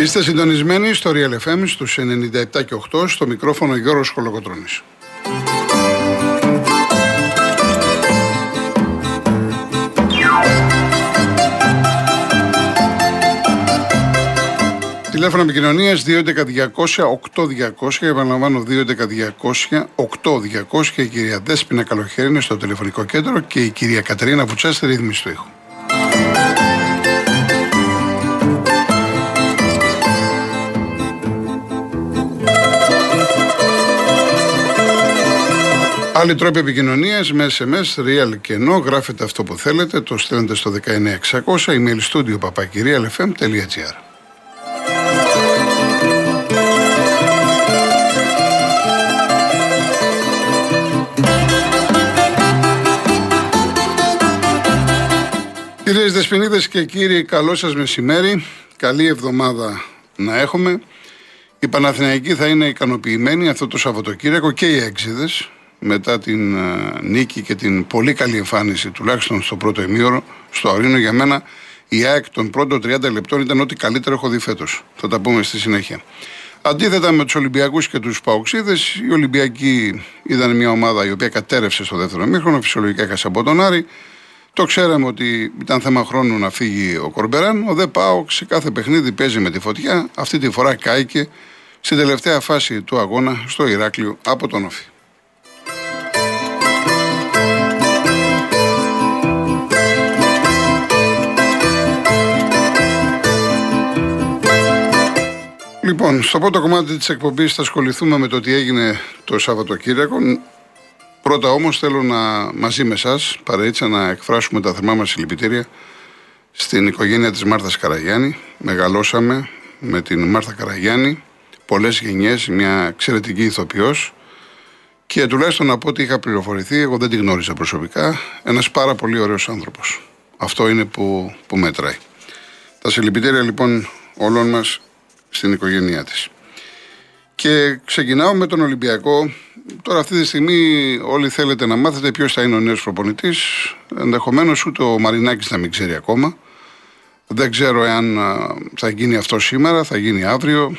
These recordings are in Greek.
Είστε συντονισμένοι στο Real FM στους 97 και 8, στο μικρόφωνο Γιώργος Κολοκοτρώνης. Τηλέφωνα επικοινωνίας 211-200-8200, επαναλαμβάνω 211-200-8200. Η κυρία Δέσπινα Καλοχέρι είναι στο τηλεφωνικό κέντρο και η κυρία Κατερίνα Βουτσά στη ρύθμιση του ήχου. Άλλοι τρόποι επικοινωνίας με SMS, real και ενώ γράφετε αυτό που θέλετε, το στέλνετε στο 19600, email studio papakirialfm.gr. Κυρίες Δεσποινίδες και κύριοι, καλό σας μεσημέρι, καλή εβδομάδα να έχουμε. Η Παναθηναϊκή θα είναι ικανοποιημένη αυτό το Σαββατοκύριακο και οι έξιδες, μετά την νίκη και την πολύ καλή εμφάνιση, τουλάχιστον στο πρώτο ημίωρο, στο Αωρίνο. Για μένα η ΑΕΚ των πρώτων 30 λεπτών ήταν ό,τι καλύτερο έχω δει φέτος. Θα τα πούμε στη συνέχεια. Αντίθετα με τους Ολυμπιακούς και τους Παοξίδες, οι Ολυμπιακοί ήταν μια ομάδα η οποία κατέρευσε στο δεύτερο ημίχρονο, φυσιολογικά έχασε από τον Άρη. Το ξέραμε ότι ήταν θέμα χρόνου να φύγει ο Κορμπεράν. Ο δε Πάοξ σε κάθε παιχνίδι παίζει με τη φωτιά. Αυτή τη φορά κάηκε στην τελευταία φάση του αγώνα στο Ηράκλειο από τον Όφη. Λοιπόν, στο πρώτο κομμάτι της εκπομπής θα ασχοληθούμε με το τι έγινε το Σαββατοκύριακο. Πρώτα όμως θέλω να μαζί με εσάς, παρέτσα, να εκφράσουμε τα θερμά μας συλληπιτήρια στην οικογένεια της Μάρθας Καραγιάννη. Μεγαλώσαμε με την Μάρθα Καραγιάννη πολλές γενιές, μια εξαιρετική ηθοποιός. Και τουλάχιστον από ό,τι είχα πληροφορηθεί, εγώ δεν τη γνώριζα προσωπικά, ένας πάρα πολύ ωραίος άνθρωπος. Αυτό είναι που μετράει. Τα συλληπιτήρια λοιπόν όλων μας στην οικογένειά της. Και ξεκινάω με τον Ολυμπιακό. Τώρα αυτή τη στιγμή όλοι θέλετε να μάθετε ποιος θα είναι ο νέος προπονητής. Ενδεχομένως ούτε ο Μαρινάκης να μην ξέρει ακόμα. Δεν ξέρω εάν θα γίνει αυτό σήμερα, θα γίνει αύριο.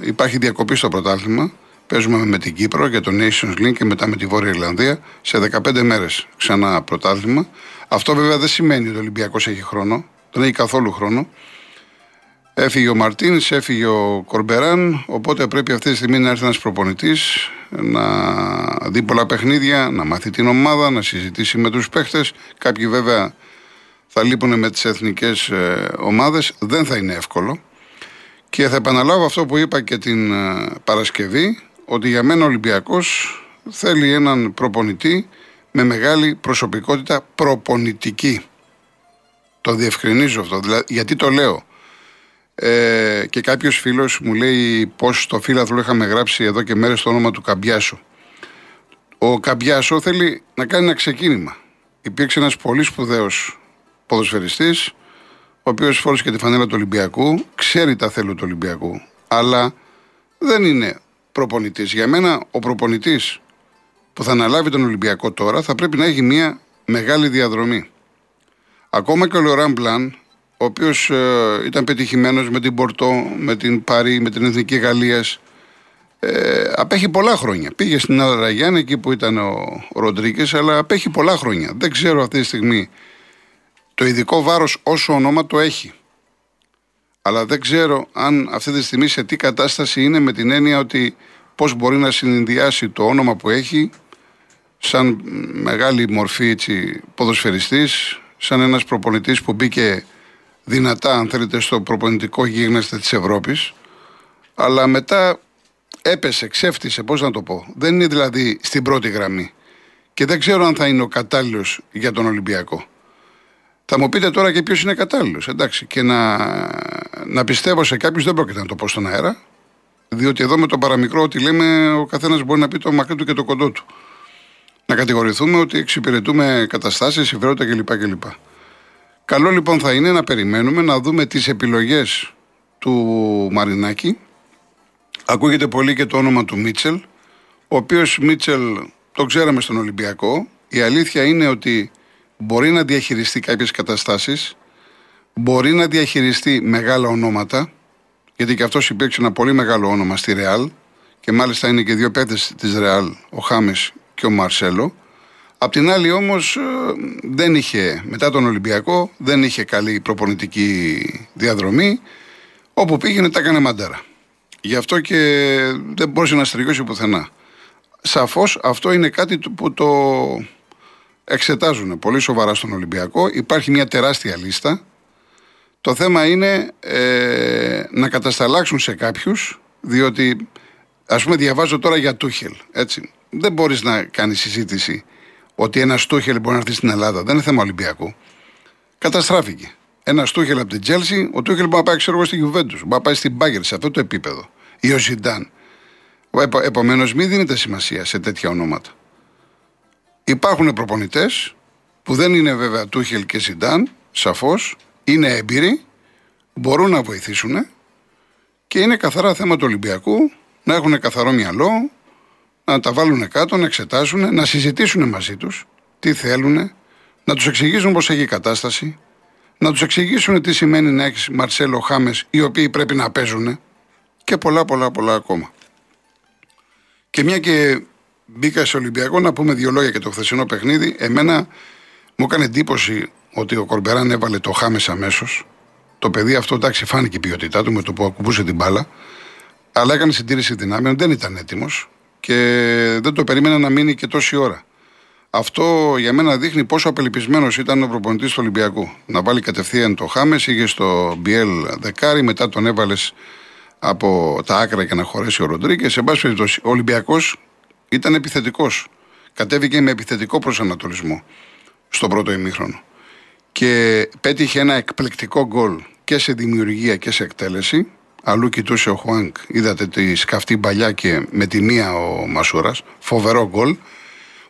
Υπάρχει διακοπή στο πρωτάθλημα. Παίζουμε με την Κύπρο για το Nations League και μετά με τη Βόρεια Ιρλανδία. Σε 15 μέρες ξανά πρωτάθλημα. Αυτό βέβαια δεν σημαίνει ότι ο Ολυμπιακός έχει χρόνο. Δεν έχει καθόλου χρόνο. Έφυγε ο Μαρτίνς, έφυγε ο Κορμπεράν, οπότε πρέπει αυτή τη στιγμή να έρθει ένας προπονητής, να δει πολλά παιχνίδια, να μάθει την ομάδα, να συζητήσει με τους παίχτες. Κάποιοι βέβαια θα λείπουν με τις εθνικές ομάδες, δεν θα είναι εύκολο. Και θα επαναλάβω αυτό που είπα και την Παρασκευή, ότι για μένα ο Ολυμπιακός θέλει έναν προπονητή με μεγάλη προσωπικότητα προπονητική. Το διευκρινίζω αυτό, δηλαδή, γιατί το λέω. Και κάποιος φίλος μου λέει πως στο Φίλαθλο είχαμε γράψει εδώ και μέρες το όνομα του Καμπιάσου. Ο Καμπιάσου θέλει να κάνει ένα ξεκίνημα. Υπήρξε ένας πολύ σπουδαίος ποδοσφαιριστής, ο οποίος φόρησε και τη φανέλα του Ολυμπιακού, ξέρει τα θέλω του Ολυμπιακού, αλλά δεν είναι προπονητής. Για μένα ο προπονητής που θα αναλάβει τον Ολυμπιακό τώρα θα πρέπει να έχει μια μεγάλη διαδρομή. Ακόμα και ο Λεωράν Πλάν, ο οποίος ήταν πετυχημένος με την Πορτό, με την Παρί, με την Εθνική Γαλλίας, απέχει πολλά χρόνια. Πήγε στην Άρα Γιάννη, εκεί που ήταν ο Ροντρίγκες, αλλά απέχει πολλά χρόνια. Δεν ξέρω αυτή τη στιγμή το ειδικό βάρος όσο όνομα το έχει. Αλλά δεν ξέρω αν αυτή τη στιγμή σε τι κατάσταση είναι, με την έννοια ότι πώς μπορεί να συνδυάσει το όνομα που έχει σαν μεγάλη μορφή ποδοσφαιριστής, σαν ένας προπονητής που μπήκε δυνατά, αν θέλετε, στο προπονητικό γίγνεσθε της Ευρώπης, αλλά μετά έπεσε, ξέφτισε, πώς να το πω. Δεν είναι δηλαδή στην πρώτη γραμμή και δεν ξέρω αν θα είναι ο κατάλληλος για τον Ολυμπιακό. Θα μου πείτε τώρα και ποιος είναι κατάλληλος, εντάξει, και να πιστεύω σε κάποιους δεν πρόκειται να το πω στον αέρα, διότι εδώ με το παραμικρό ότι λέμε ο καθένας μπορεί να πει το μακρύ του και το κοντό του. Να κατηγορηθούμε ότι εξυπηρετούμε καταστάσεις, συμφέροντα κλπ. Καλό λοιπόν θα είναι να περιμένουμε, να δούμε τις επιλογές του Μαρινάκη. Ακούγεται πολύ και το όνομα του Μίτσελ, ο οποίος Μίτσελ το ξέραμε στον Ολυμπιακό. Η αλήθεια είναι ότι μπορεί να διαχειριστεί κάποιες καταστάσεις, μπορεί να διαχειριστεί μεγάλα ονόματα γιατί και αυτός υπήρξε ένα πολύ μεγάλο όνομα στη Ρεάλ και μάλιστα είναι και δύο παίκτες της Ρεάλ, ο Χάμες και ο Μαρσέλο. Απ' την άλλη όμως δεν είχε, μετά τον Ολυμπιακό, δεν είχε καλή προπονητική διαδρομή, όπου πήγαινε τα έκανε μαντέρα. Γι' αυτό και δεν μπορούσε να στριγώσει πουθενά. Σαφώς αυτό είναι κάτι που το εξετάζουν πολύ σοβαρά στον Ολυμπιακό. Υπάρχει μια τεράστια λίστα. Το θέμα είναι να κατασταλάξουν σε κάποιους, διότι ας πούμε διαβάζω τώρα για Τούχελ, έτσι. Δεν μπορείς να κάνεις συζήτηση ότι ένας Τούχελ μπορεί να έρθει στην Ελλάδα. Δεν είναι θέμα Ολυμπιακού. Καταστράφηκε. Ένας Τούχελ από την Τζέλσι, ο Τούχελ μπορεί να πάει, ξέρω εγώ, στη Γιουβέντους, μπορεί να πάει στην Μπάγερ, σε αυτό το επίπεδο. Ή ο Ζιντάν. Επομένως, μην δίνετε σημασία σε τέτοια ονόματα. Υπάρχουν προπονητές που δεν είναι βέβαια Τούχελ και Ζιντάν, σαφώς, είναι έμπειροι, μπορούν να βοηθήσουν και είναι καθαρά θέμα του Ολυμπιακού να έχουν καθαρό μυαλό, να τα βάλουν κάτω, να εξετάσουν, να συζητήσουν μαζί τους τι θέλουν, να τους εξηγήσουν πώς έχει η κατάσταση, να τους εξηγήσουν τι σημαίνει να έχεις Μαρσέλο, Χάμες, οι οποίοι πρέπει να παίζουν και πολλά ακόμα. Και μια και μπήκα σε Ολυμπιακό, να πούμε δύο λόγια για το χθεσινό παιχνίδι. Εμένα μου έκανε εντύπωση ότι ο Κορμπεράν έβαλε το Χάμες αμέσως. Το παιδί αυτό, εντάξει, φάνηκε η ποιότητά του με το που ακουμπούσε την μπάλα, αλλά έκανε συντήρηση δυνάμεων, δεν ήταν έτοιμος και δεν το περίμενα να μείνει και τόση ώρα. Αυτό για μένα δείχνει πόσο απελπισμένος ήταν ο προπονητής του Ολυμπιακού. Να βάλει κατευθείαν το Χάμες, είχε στο Μπιέλ δεκάρι, μετά τον έβαλε από τα άκρα για να χωρέσει ο Ροντρίγκες. Σε πάση περιπτώσει, ο Ολυμπιακός ήταν επιθετικός. Κατέβηκε με επιθετικό προσανατολισμό στο πρώτο ημίχρονο. Και πέτυχε ένα εκπληκτικό γκολ και σε δημιουργία και σε εκτέλεση. Αλλού κοιτούσε ο Χουάνκ. Είδατε τη σκαφτή μπαλιά και με τη μία ο Μασούρας. Φοβερό γκολ.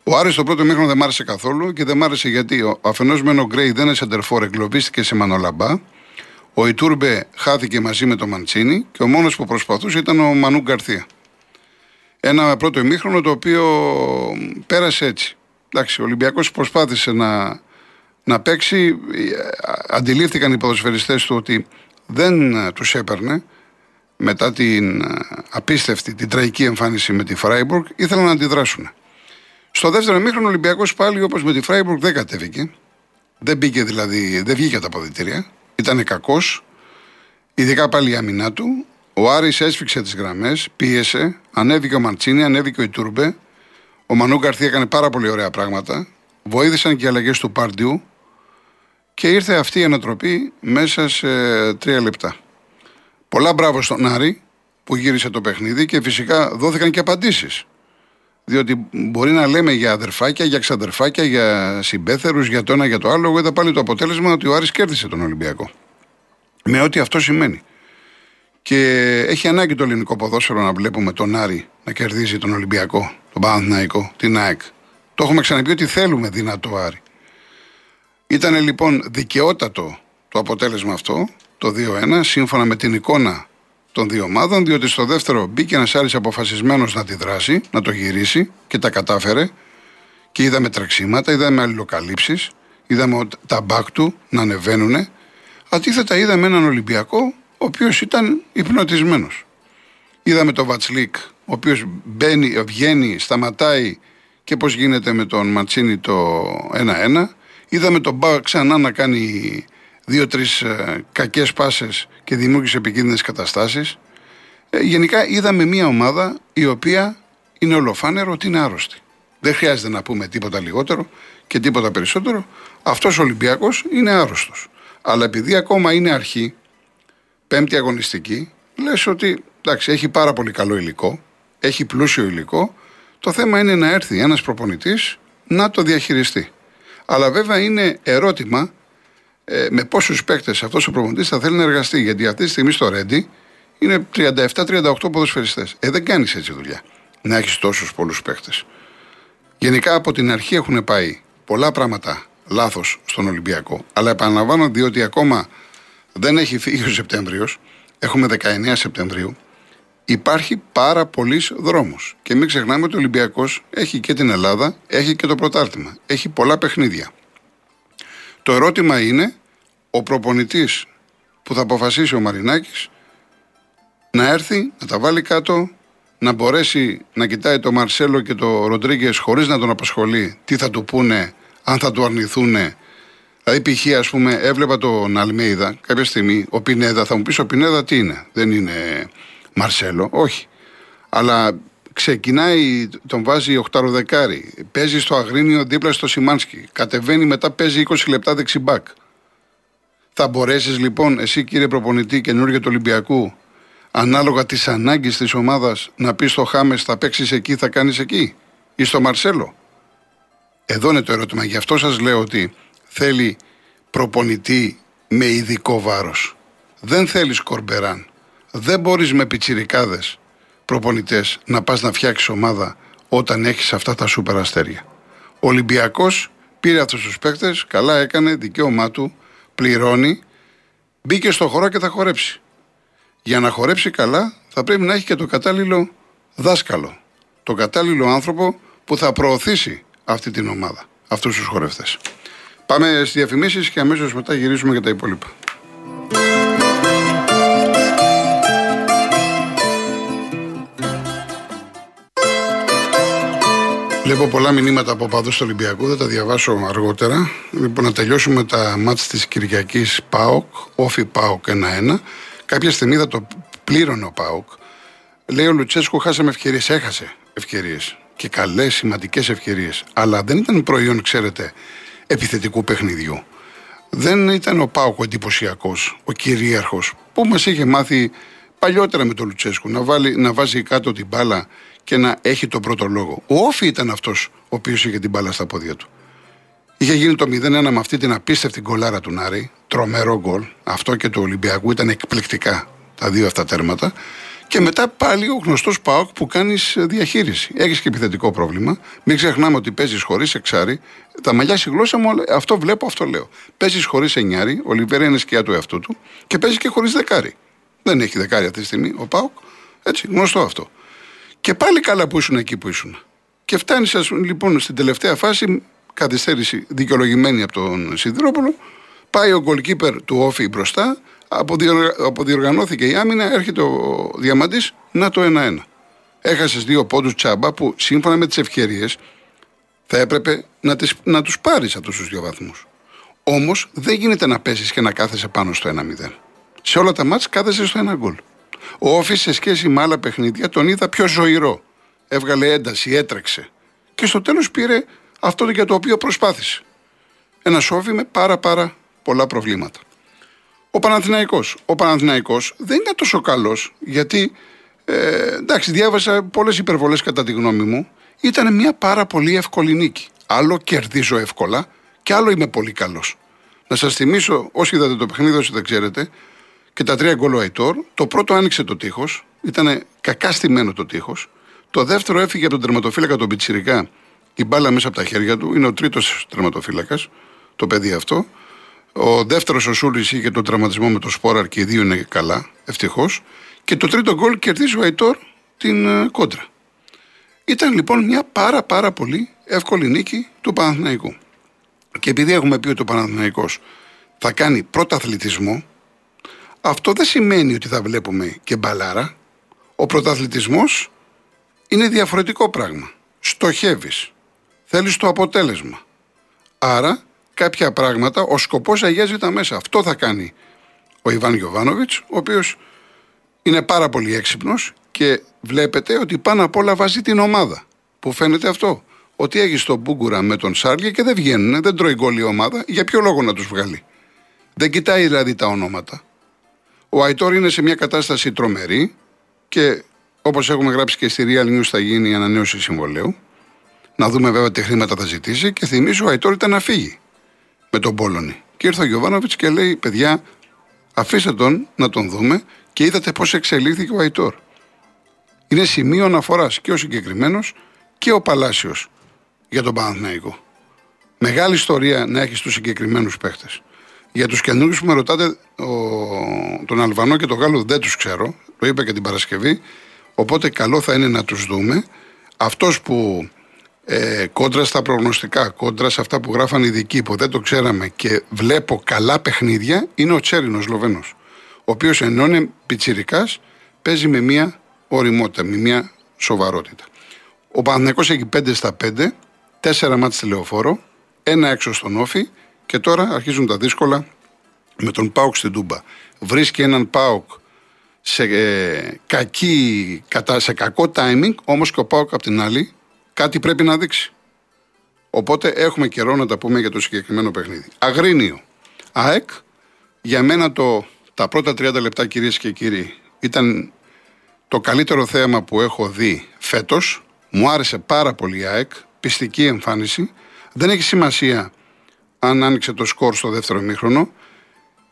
Ο Άρης το πρώτο μήχρονο δεν μ' άρεσε καθόλου και δεν μ' άρεσε γιατί ο αφενός μεν ο Γκρέι δεν είναι σεντερφόρ, εγκλωβίστηκε σε Μανολαμπά. Ο Ιτούρμπε χάθηκε μαζί με τον Μαντσίνι και ο μόνος που προσπαθούσε ήταν ο Μανού Γκαρθία. Ένα πρώτο ημίχρονο το οποίο πέρασε έτσι. Εντάξει, ο Ολυμπιακός προσπάθησε να παίξει. Αντιλήφθηκαν οι ποδοσφαιριστές του ότι δεν τους έπαιρνε μετά την απίστευτη, την τραγική εμφάνιση με τη Φράιμπουργκ. Ήθελαν να αντιδράσουν. Στο δεύτερο ημίχρονο ο Ολυμπιακός πάλι όπως με τη Φράιμπουργκ δεν κατέβηκε. Δεν μπήκε δηλαδή, δεν βγήκε από τα ποδητήρια. Ήταν κακός, ειδικά πάλι η αμυνά του. Ο Άρης έσφιξε τις γραμμές, πίεσε, ανέβηκε ο Μαντσίνι, ανέβηκε ο Ιτούρμπε. Ο Μανού Γκαρθία έκανε πάρα πολύ ωραία πράγματα. Βοήθησαν και οι αλλαγές του Πάρντιου και ήρθε αυτή η ανατροπή μέσα σε 3 λεπτά. Πολλά μπράβο στον Άρη που γύρισε το παιχνίδι και φυσικά δόθηκαν και απαντήσεις. Διότι μπορεί να λέμε για αδερφάκια, για ξαδερφάκια, για συμπέθερους, για το ένα, για το άλλο. Εγώ είδα πάλι το αποτέλεσμα ότι ο Άρης κέρδισε τον Ολυμπιακό. Με ό,τι αυτό σημαίνει. Και έχει ανάγκη το ελληνικό ποδόσφαιρο να βλέπουμε τον Άρη να κερδίζει τον Ολυμπιακό, τον Παναθηναϊκό, την ΑΕΚ. Το έχουμε ξαναπεί ότι θέλουμε δυνατό Άρη. Ήταν λοιπόν δικαιότατο το αποτέλεσμα αυτό, το 2-1, σύμφωνα με την εικόνα των δύο ομάδων, διότι στο δεύτερο μπήκε ένας Άρης αποφασισμένος να τη δράσει, να το γυρίσει και τα κατάφερε. Και είδαμε τρεξίματα, είδαμε αλληλοκαλύψεις, είδαμε τα μπακ του να ανεβαίνουν. Αντίθετα, είδαμε έναν Ολυμπιακό, ο οποίος ήταν υπνοτισμένος. Είδαμε τον Βατσλίκ, ο οποίος μπαίνει, βγαίνει, σταματάει και πώς γίνεται με τον Μαντσίνι το 1-1. Είδαμε τον Μπα ξανά να κάνει 2-3 κακές πάσες και δημιούργησε επικίνδυνες καταστάσεις. Γενικά είδαμε μια ομάδα η οποία είναι ολοφάνερο ότι είναι άρρωστη. Δεν χρειάζεται να πούμε τίποτα λιγότερο και τίποτα περισσότερο. Αυτός ο Ολυμπιακός είναι άρρωστος. Αλλά επειδή ακόμα είναι αρχή, 5η αγωνιστική, λες ότι εντάξει, έχει πάρα πολύ καλό υλικό, έχει πλούσιο υλικό. Το θέμα είναι να έρθει ένας προπονητής να το διαχειριστεί. Αλλά βέβαια είναι ερώτημα με πόσους παίκτες αυτός ο προπονητής θα θέλει να εργαστεί. Γιατί αυτή τη στιγμή στο Ρέντι είναι 37-38 ποδοσφαιριστές. Δεν κάνεις έτσι δουλειά. Να έχεις τόσους πολλούς παίκτες. Γενικά από την αρχή έχουν πάει πολλά πράγματα λάθος στον Ολυμπιακό. Αλλά επαναλαμβάνω διότι ακόμα δεν έχει φύγει ο Σεπτέμβριος. Έχουμε 19 Σεπτεμβρίου. Υπάρχει πάρα πολλής δρόμος. Και μην ξεχνάμε ότι ο Ολυμπιακός έχει και την Ελλάδα, έχει και το πρωτάθλημα. Έχει πολλά παιχνίδια. Το ερώτημα είναι ο προπονητής που θα αποφασίσει ο Μαρινάκης να έρθει, να τα βάλει κάτω, να μπορέσει να κοιτάει το Μαρσέλο και το Ροντρίγκες χωρίς να τον απασχολεί τι θα του πούνε, αν θα του αρνηθούνε. Δηλαδή, π.χ. ας πούμε, έβλεπα τον Αλμέιδα κάποια στιγμή, ο Πινέδα, θα μου πεις ο Πινέδα τι είναι, δεν είναι Μαρσέλο, όχι. Αλλά ξεκινάει, τον βάζει οχταροδεκάρι, παίζει στο Αγρίνιο δίπλα στο Σιμάνσκι, κατεβαίνει μετά, παίζει 20 λεπτά δεξιμπάκ. Θα μπορέσεις λοιπόν εσύ, κύριε προπονητή καινούργιο του Ολυμπιακού, ανάλογα της ανάγκης της ομάδας, να πεις στο Χάμες θα παίξεις εκεί, θα κάνεις εκεί, ή στο Μαρσέλο? Εδώ είναι το ερώτημα. Γι' αυτό σας λέω ότι θέλει προπονητή με ειδικό βάρος. Δεν θέλεις Κορμπεράν. Δεν μπορείς με πιτσιρικάδες προπονητές να πας να φτιάξεις ομάδα όταν έχεις αυτά τα σούπερ αστέρια. Ο Ολυμπιακός πήρε αυτούς τους παίκτες, καλά έκανε, δικαίωμά του, πληρώνει, μπήκε στο χώρο και θα χορέψει. Για να χορέψει καλά θα πρέπει να έχει και το κατάλληλο δάσκαλο, το κατάλληλο άνθρωπο που θα προωθήσει αυτή την ομάδα, αυτούς τους χορευτές. Πάμε στις διαφημίσεις και αμέσως μετά γυρίζουμε για τα υπόλοιπα. Βλέπω πολλά μηνύματα από παδούς του Ολυμπιακού, θα τα διαβάσω αργότερα. Λοιπόν, να τελειώσουμε τα μάτς της Κυριακής ΠΑΟΚ, όφι ΠΑΟΚ 1-1. Κάποια στιγμή θα το πλήρωνε ο ΠΑΟΚ. Λέει ο Λουτσέσκου, χάσαμε ευκαιρίες. Έχασε ευκαιρίες και καλές, σημαντικές ευκαιρίες. Αλλά δεν ήταν προϊόν, ξέρετε, επιθετικού παιχνιδιού. Δεν ήταν ο ΠΑΟΚ ο εντυπωσιακός, ο κυρίαρχος, που μας είχε μάθει παλιότερα με τον Λουτσέσκου, να βάζει κάτω την μπάλα και να έχει τον πρώτο λόγο. Ο Όφι ήταν αυτός ο οποίος είχε την μπάλα στα πόδια του. Είχε γίνει το 0-1 με αυτή την απίστευτη γκολάρα του Νάρη, τρομερό γκολ. Αυτό και του Ολυμπιακού ήταν εκπληκτικά τα δύο αυτά τέρματα. Και μετά πάλι ο γνωστός ΠΑΟΚ που κάνεις διαχείριση. Έχεις και επιθετικό πρόβλημα. Μην ξεχνάμε ότι παίζεις χωρίς εξάρι. Τα μαλλιάσει η γλώσσα μου, αυτό βλέπω, αυτό λέω. Παίζεις χωρίς εννιάρι, ο Λιβέρα είναι σκιά του εαυτού του, και παίζεις και χωρίς δεκάρι. Δεν έχει δεκάρι αυτή τη στιγμή ο ΠΑΟΚ. Έτσι, γνωστό αυτό. Και πάλι καλά που ήσουν εκεί που ήσουν. Και φτάνεις λοιπόν στην τελευταία φάση, καθυστέρηση δικαιολογημένη από τον Σιδηρόπουλο. Πάει ο γκολκίπερ του Όφι μπροστά, αποδιοργανώθηκε η άμυνα, έρχεται ο Διαμαντής, να το 1-1. Έχασες 2 πόντους τσάμπα που σύμφωνα με τις ευκαιρίες θα έπρεπε να τους πάρεις αυτούς τους 2 βαθμούς. Όμως δεν γίνεται να πέσεις και να κάθεσαι πάνω στο 1-0. Σε όλα τα μάτς κάθεσαι στο 1 γκολ. Ο Όφι σε σχέση με άλλα παιχνίδια τον είδα πιο ζωηρό. Έβγαλε ένταση, έτρεξε. Και στο τέλος πήρε αυτό για το οποίο προσπάθησε. Ένα Όφι με πάρα πολλά προβλήματα. Ο Παναθηναϊκός δεν ήταν τόσο καλός, γιατί εντάξει, διάβασα πολλές υπερβολές κατά τη γνώμη μου. Ήταν μια πάρα πολύ εύκολη νίκη. Άλλο κερδίζω εύκολα και άλλο είμαι πολύ καλός. Να σας θυμίσω, όσοι είδατε το παιχνίδι, όσοι δεν ξέρετε, και τα 3 γκολ ο Αϊτόρ. Το πρώτο άνοιξε το τείχος, ήταν κακά στημένο το τείχος. Το δεύτερο έφυγε από τον τερματοφύλακα τον πιτσιρικά, η μπάλα μέσα από τα χέρια του. Είναι ο τρίτος τερματοφύλακας, το παιδί αυτό. Ο δεύτερος ο Σούλης είχε τον τραυματισμό με το Σπόραρ και οι δύο είναι καλά, ευτυχώς. Και το 3ο γκολ κερδίζει ο Αϊτόρ την κόντρα. Ήταν λοιπόν μια πάρα πολύ εύκολη νίκη του Παναθηναϊκού. Και επειδή έχουμε πει ότι ο Παναθηναϊκός θα κάνει πρωταθλητισμό, αυτό δεν σημαίνει ότι θα βλέπουμε και μπαλάρα. Ο πρωταθλητισμός είναι διαφορετικό πράγμα. Στοχεύεις. Θέλεις το αποτέλεσμα. Άρα κάποια πράγματα, ο σκοπός αγιάζει τα μέσα. Αυτό θα κάνει ο Ιβάν Γιοβάνοβιτς, ο οποίος είναι πάρα πολύ έξυπνος και βλέπετε ότι πάνω απ' όλα βάζει την ομάδα. Που φαίνεται αυτό. Ότι έχει τον Μπούγκουρα με τον Σάρλια και δεν βγαίνουν, δεν τρώει γκολ η ομάδα. Για ποιο λόγο να τους βγάλει? Δεν κοιτάει δηλαδή τα ονόματα. Ο Αϊτόρ είναι σε μια κατάσταση τρομερή και όπως έχουμε γράψει και στη Real News θα γίνει η ανανέωση συμβολαίου. Να δούμε βέβαια τι χρήματα θα ζητήσει, και θυμίζω ο Αϊτόρ ήταν να φύγει με τον Πόλωνη. Και ήρθε ο Γιοβάνοβιτς και λέει: παιδιά, αφήστε τον να τον δούμε, και είδατε πώς εξελίχθηκε ο Αϊτόρ. Είναι σημείο αναφοράς και ο συγκεκριμένος και ο Παλάσιος για τον Παναθηναϊκό. Μεγάλη ιστορία να έχεις τους συγκεκριμένους παίχτες. Για τους καινούριους που με ρωτάτε, τον Αλβανό και τον Γάλλο δεν τους ξέρω, το είπα και την Παρασκευή. Οπότε καλό θα είναι να τους δούμε. Αυτός που κόντρα στα προγνωστικά, κόντρα σε αυτά που γράφαν οι ειδικοί, που δεν το ξέραμε και βλέπω καλά παιχνίδια, είναι ο Τσέρινος Σλοβένος, ο οποίος ενώνει πιτσιρικάς, παίζει με μια οριμότητα, με μια σοβαρότητα. Ο Παναθηναϊκός έχει 5/5, 4 μάτς τηλεοφόρο, 1 έξω στον Όφη και τώρα αρχίζουν τα δύσκολα με τον ΠΑΟΚ στην Τούμπα. Βρίσκει έναν ΠΑΟΚ σε κακό timing, όμως και ο ΠΑΟΚ απ' την άλλη κάτι πρέπει να δείξει. Οπότε έχουμε καιρό να τα πούμε για το συγκεκριμένο παιχνίδι. Αγρίνιο, ΑΕΚ, για μένα τα πρώτα 30 λεπτά, κυρίες και κύριοι, ήταν το καλύτερο θέαμα που έχω δει φέτος. Μου άρεσε πάρα πολύ η ΑΕΚ, πιστική εμφάνιση. Δεν έχει σημασία αν άνοιξε το σκορ στο δεύτερο ημίχρονο.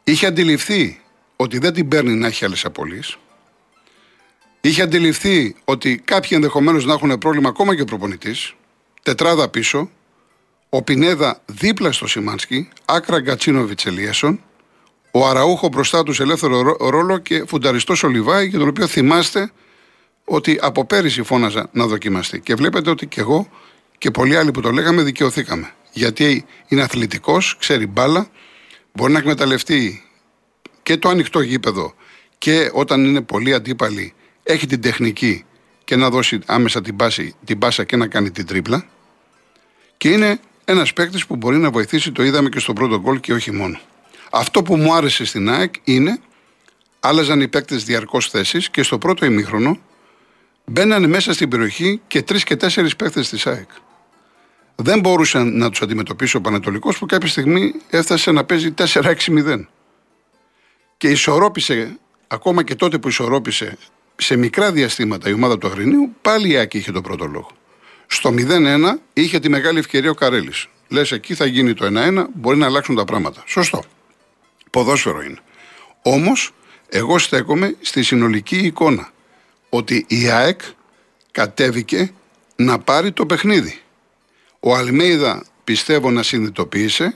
Είχε αντιληφθεί ότι δεν την παίρνει να έχει άλλες απολύσεις. Είχε αντιληφθεί ότι κάποιοι ενδεχομένως να έχουν πρόβλημα ακόμα και ο προπονητής. Τετράδα πίσω, ο Πινέδα δίπλα στο Σιμάνσκι, άκρα Γκατσίνοβιτς Ελίεσον, ο Αραούχο μπροστά του σε ελεύθερο ρόλο και φουνταριστός ο Λιβάη, για τον οποίο θυμάστε ότι από πέρυσι φώναζα να δοκιμαστεί. Και βλέπετε ότι και εγώ και πολλοί άλλοι που το λέγαμε δικαιωθήκαμε. Γιατί είναι αθλητικός, ξέρει μπάλα, μπορεί να εκμεταλλευτεί και το ανοιχτό γήπεδο και όταν είναι πολλοί αντίπαλοι έχει την τεχνική και να δώσει άμεσα την πάσα και να κάνει την τρίπλα. Και είναι ένας παίκτης που μπορεί να βοηθήσει, το είδαμε και στον πρώτο γκολ και όχι μόνο. Αυτό που μου άρεσε στην ΑΕΚ είναι άλλαζαν οι παίκτες διαρκώς θέσεις και στο πρώτο ημίχρονο μπαίνανε μέσα στην περιοχή και 3 και 4 παίκτες της ΑΕΚ. Δεν μπορούσαν να τους αντιμετωπίσει ο Πανατολικός που κάποια στιγμή έφτασε να παίζει 4-6-0. Και ισορρόπησε, ακόμα και τότε που ισορρόπησε σε μικρά διαστήματα η ομάδα του Αγρινίου, πάλι η ΑΕΚ είχε τον πρώτο λόγο. Στο 0-1 είχε τη μεγάλη ευκαιρία ο Καρέλης. Λες εκεί θα γίνει το 1-1, μπορεί να αλλάξουν τα πράγματα. Σωστό. Ποδόσφαιρο είναι. Όμως, εγώ στέκομαι στη συνολική εικόνα. Ότι η ΑΕΚ κατέβηκε να πάρει το παιχνίδι. Ο Αλμέιδα πιστεύω να συνειδητοποίησε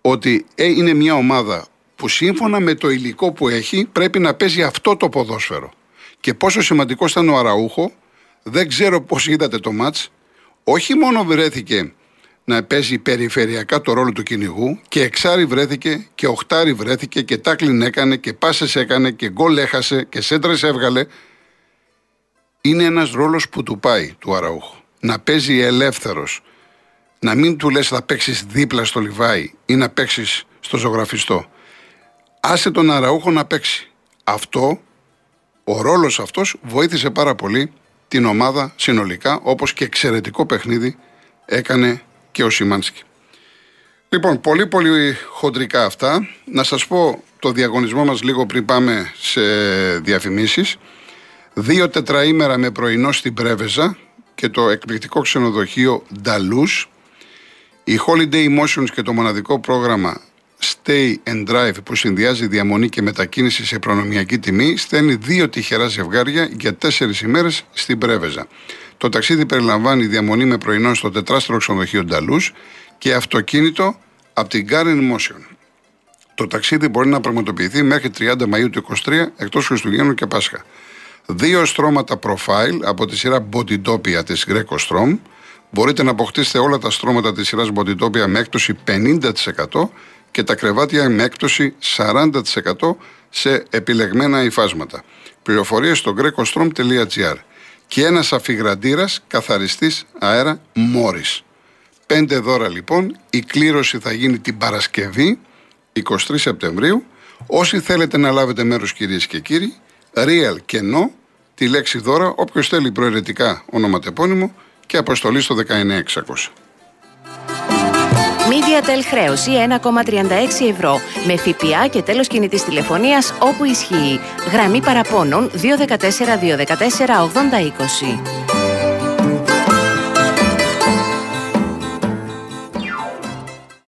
ότι είναι μια ομάδα που σύμφωνα με το υλικό που έχει πρέπει να παίζει αυτό το ποδόσφαιρο. Και πόσο σημαντικό ήταν ο Αραούχο, δεν ξέρω πώς είδατε το μάτς. Όχι μόνο βρέθηκε να παίζει περιφερειακά το ρόλο του κυνηγού, και εξάρι βρέθηκε και οχτάρι βρέθηκε και τάκλιν έκανε και πάσες έκανε και γκολ έχασε και σέντρες έβγαλε. Είναι ένας ρόλος που του πάει του Αραούχο. Να παίζει ελεύθερος. Να μην του λες θα παίξεις δίπλα στο Λιβάι ή να παίξεις στο ζωγραφιστό. Άσε τον Αραούχο να παίξει. Αυτό, ο ρόλος αυτός βοήθησε πάρα πολύ την ομάδα συνολικά, όπως και εξαιρετικό παιχνίδι έκανε και ο Σιμάνσκι. Λοιπόν, πολύ πολύ χοντρικά αυτά. Να σας πω το διαγωνισμό μας λίγο πριν πάμε σε διαφημίσεις. 2 τετραήμερα με πρωινό στην Πρέβεζα και το εκπληκτικό ξενοδοχείο Νταλούς. Η Holiday Emotions και το μοναδικό πρόγραμμα Stay and Drive που συνδυάζει διαμονή και μετακίνηση σε προνομιακή τιμή στέλνει 2 τυχερά ζευγάρια για 4 ημέρες στην Πρέβεζα. Το ταξίδι περιλαμβάνει διαμονή με πρωινό στο τετράστερο ξενοδοχείο Νταλούς και αυτοκίνητο από την Car in Motion. Το ταξίδι μπορεί να πραγματοποιηθεί μέχρι 30 Μαΐου του 2023 εκτός Χριστουγέννων και Πάσχα. 2 στρώματα προφάιλ από τη σειρά Bodytopia της Greco Strom. Μπορείτε να αποκτήσετε όλα τα στρώματα της σειράς Bodytopia με έκπτωση 50% και τα κρεβάτια με έκπτωση 40% σε επιλεγμένα υφάσματα. Πληροφορίες στο grecostrom.gr. Και ένας αφιγραντήρας καθαριστής αέρα Μόρις. 5 δώρα λοιπόν. Η κλήρωση θα γίνει την Παρασκευή 23 Σεπτεμβρίου. Όσοι θέλετε να λάβετε μέρος, κυρίες και κύριοι, Real και No, τη λέξη δώρα, όποιος θέλει προαιρετικά ονοματεπώνυμο και αποστολή στο 19600. Mediatel χρέωση 1,36 ευρώ με ΦΠΑ και τέλος κινητής τηλεφωνίας όπου ισχύει. Γραμμή παραπώνων 214 214 8020.